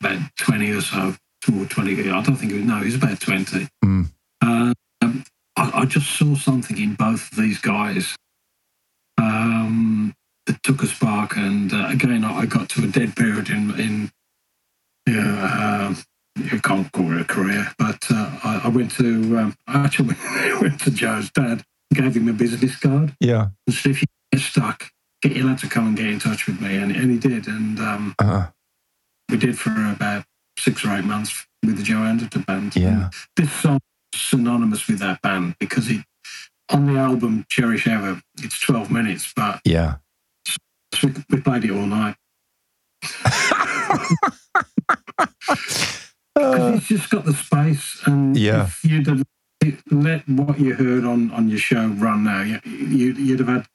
about twenty or so, or twenty. I don't think it was, no, he was about twenty. Mm. Uh, um, I, I just saw something in both of these guys um, that took a spark. And uh, again, I, I got to a dead period in, in yeah, uh, I can't call it a career, but uh, I, I went to um, I actually went to Joe's dad, gave him a business card, yeah, and said, if you get stuck, get your lad to come and get in touch with me, and, and he did, and um, uh-huh. we did for about six or eight months with the Joe Anderton band. Yeah, and this song is synonymous with that band because it on the album Cherish Ever, it's twelve minutes, but yeah, so we, we played it all night. Because it's just got the space, and yeah. if you'd have let what you heard on, on your show run now, you, you, you'd have had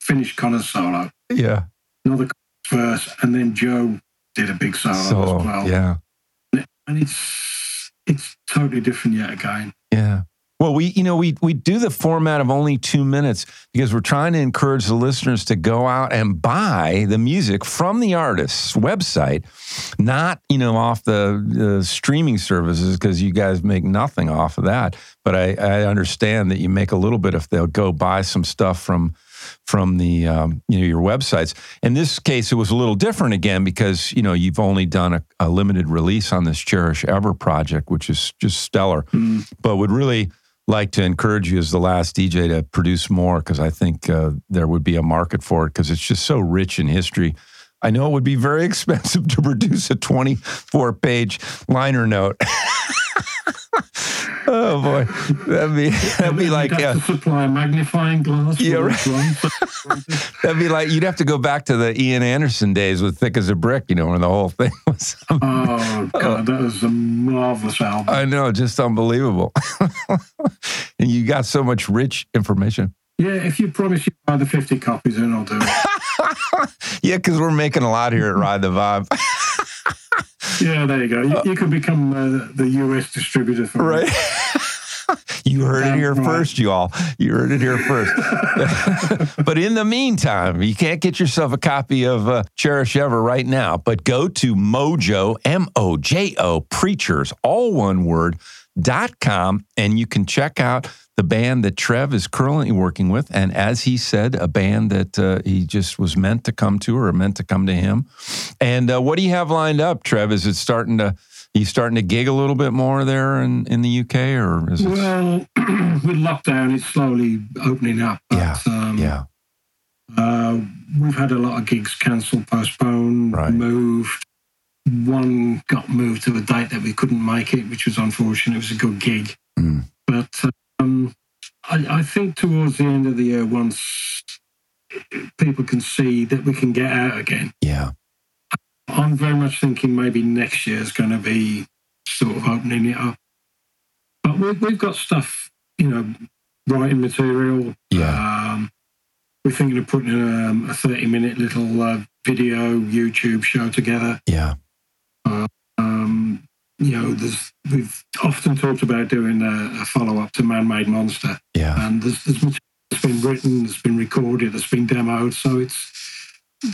finished Connor's solo, yeah, another verse, and then Joe did a big solo so, as well. Yeah, and it's it's totally different yet again. Yeah. Well, we you know we we do the format of only two minutes because we're trying to encourage the listeners to go out and buy the music from the artist's website, not you know off the uh, streaming services because you guys make nothing off of that. But I, I understand that you make a little bit if they'll go buy some stuff from from the um, you know your websites. In this case, it was a little different again because you know you've only done a, a limited release on this Cherish Ever project, which is just stellar, mm. but would really like to encourage you as the last D J to produce more because I think uh, there would be a market for it because it's just so rich in history. I know it would be very expensive to produce a twenty-four page liner note. Oh boy, that'd be that'd be like yeah. Supply a magnifying glass. Yeah, right. That'd be like you'd have to go back to the Ian Anderson days with Thick as a Brick, you know, where the whole thing was. Oh God, that was a marvelous album. I know, just unbelievable. And you got so much rich information. Yeah, if you promise you buy the fifty copies, then I'll do it. Yeah, because we're making a lot here at Ride the Vibe. Yeah, there you go. You, you can become uh, the U S distributor for right. You heard Damn it here right. first, you all. You heard it here first. But in the meantime, you can't get yourself a copy of uh, Cherish Ever right now, but go to Mojo, M O J O, Preachers, all one word, dot com, and you can check out the band that Trev is currently working with, and as he said, a band that uh, he just was meant to come to or meant to come to him. And uh, what do you have lined up, Trev? Is it starting to, are you starting to gig a little bit more there in, in the U K? Or is well, it... with lockdown, it's slowly opening up. But, yeah, um, yeah. Uh, we've had a lot of gigs cancelled, postponed, right. moved. One got moved to a date that we couldn't make it, which was unfortunate. It was a good gig. Mm. But... Uh, Um, I, I think towards the end of the year, once people can see that we can get out again. Yeah. I'm very much thinking maybe next year is going to be sort of opening it up. But we've, we've got stuff, you know, writing material. Yeah. Um, we're thinking of putting um, a thirty-minute little uh, video YouTube show together. Yeah. Uh, um You know, there's, we've often talked about doing a, a follow-up to Man-Made Monster. Yeah. And there's, there's material It's been written, it's been recorded, it's been demoed. So it's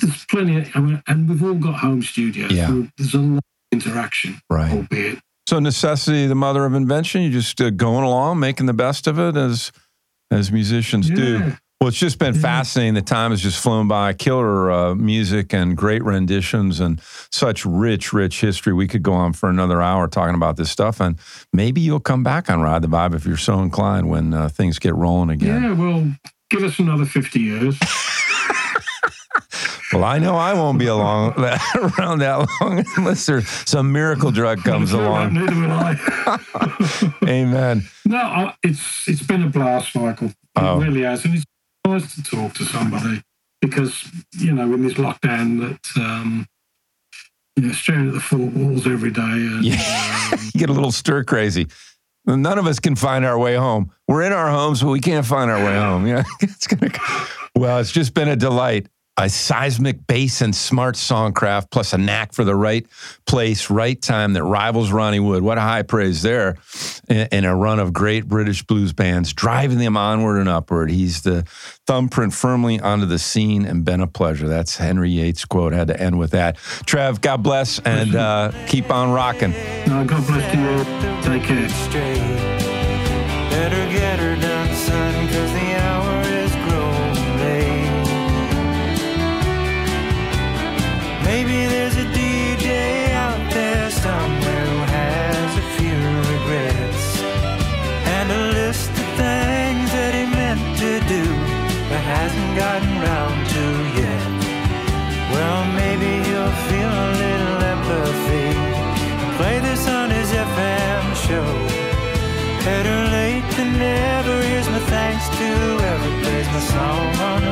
there's plenty of, I mean, and we've all got home studios. Yeah. So there's a lot of interaction, right. albeit. So necessity, the mother of invention. You're just uh, going along, making the best of it as as musicians yeah. do. Well, it's just been yeah. fascinating. The time has just flown by. Killer uh, music and great renditions and such rich, rich history. We could go on for another hour talking about this stuff, and maybe you'll come back on Ride the Vibe if you're so inclined when uh, things get rolling again. Yeah, well, give us another fifty years. Well, I know I won't be along that, around that long unless there's some miracle drug comes along. Neither will I. Amen. No, it's it's been a blast, Michael. It oh. really has. And it's nice to talk to somebody because, you know, in this lockdown that, um, you know, staring at the four walls every day. And, yeah. um, you get a little stir crazy. None of us can find our way home. We're in our homes, but we can't find our yeah. way home. Yeah, it's gonna. Well, it's just been a delight. A seismic bass and smart songcraft, plus a knack for the right place, right time that rivals Ronnie Wood. What a high praise there. And a run of great British blues bands, driving them onward and upward. He's the thumbprint firmly onto the scene and been a pleasure. That's Henry Yates' quote. Had to end with that. Trev, God bless, and uh, keep on rocking. No, God bless you all. Take care. Better get her done, son, because the hour is grown. Maybe there's a D J out there somewhere who has a few regrets and a list of things that he meant to do but hasn't gotten round to yet. Well, maybe he'll feel a little empathy and play this on his F M show. Better late than never, here's my thanks to whoever plays my song on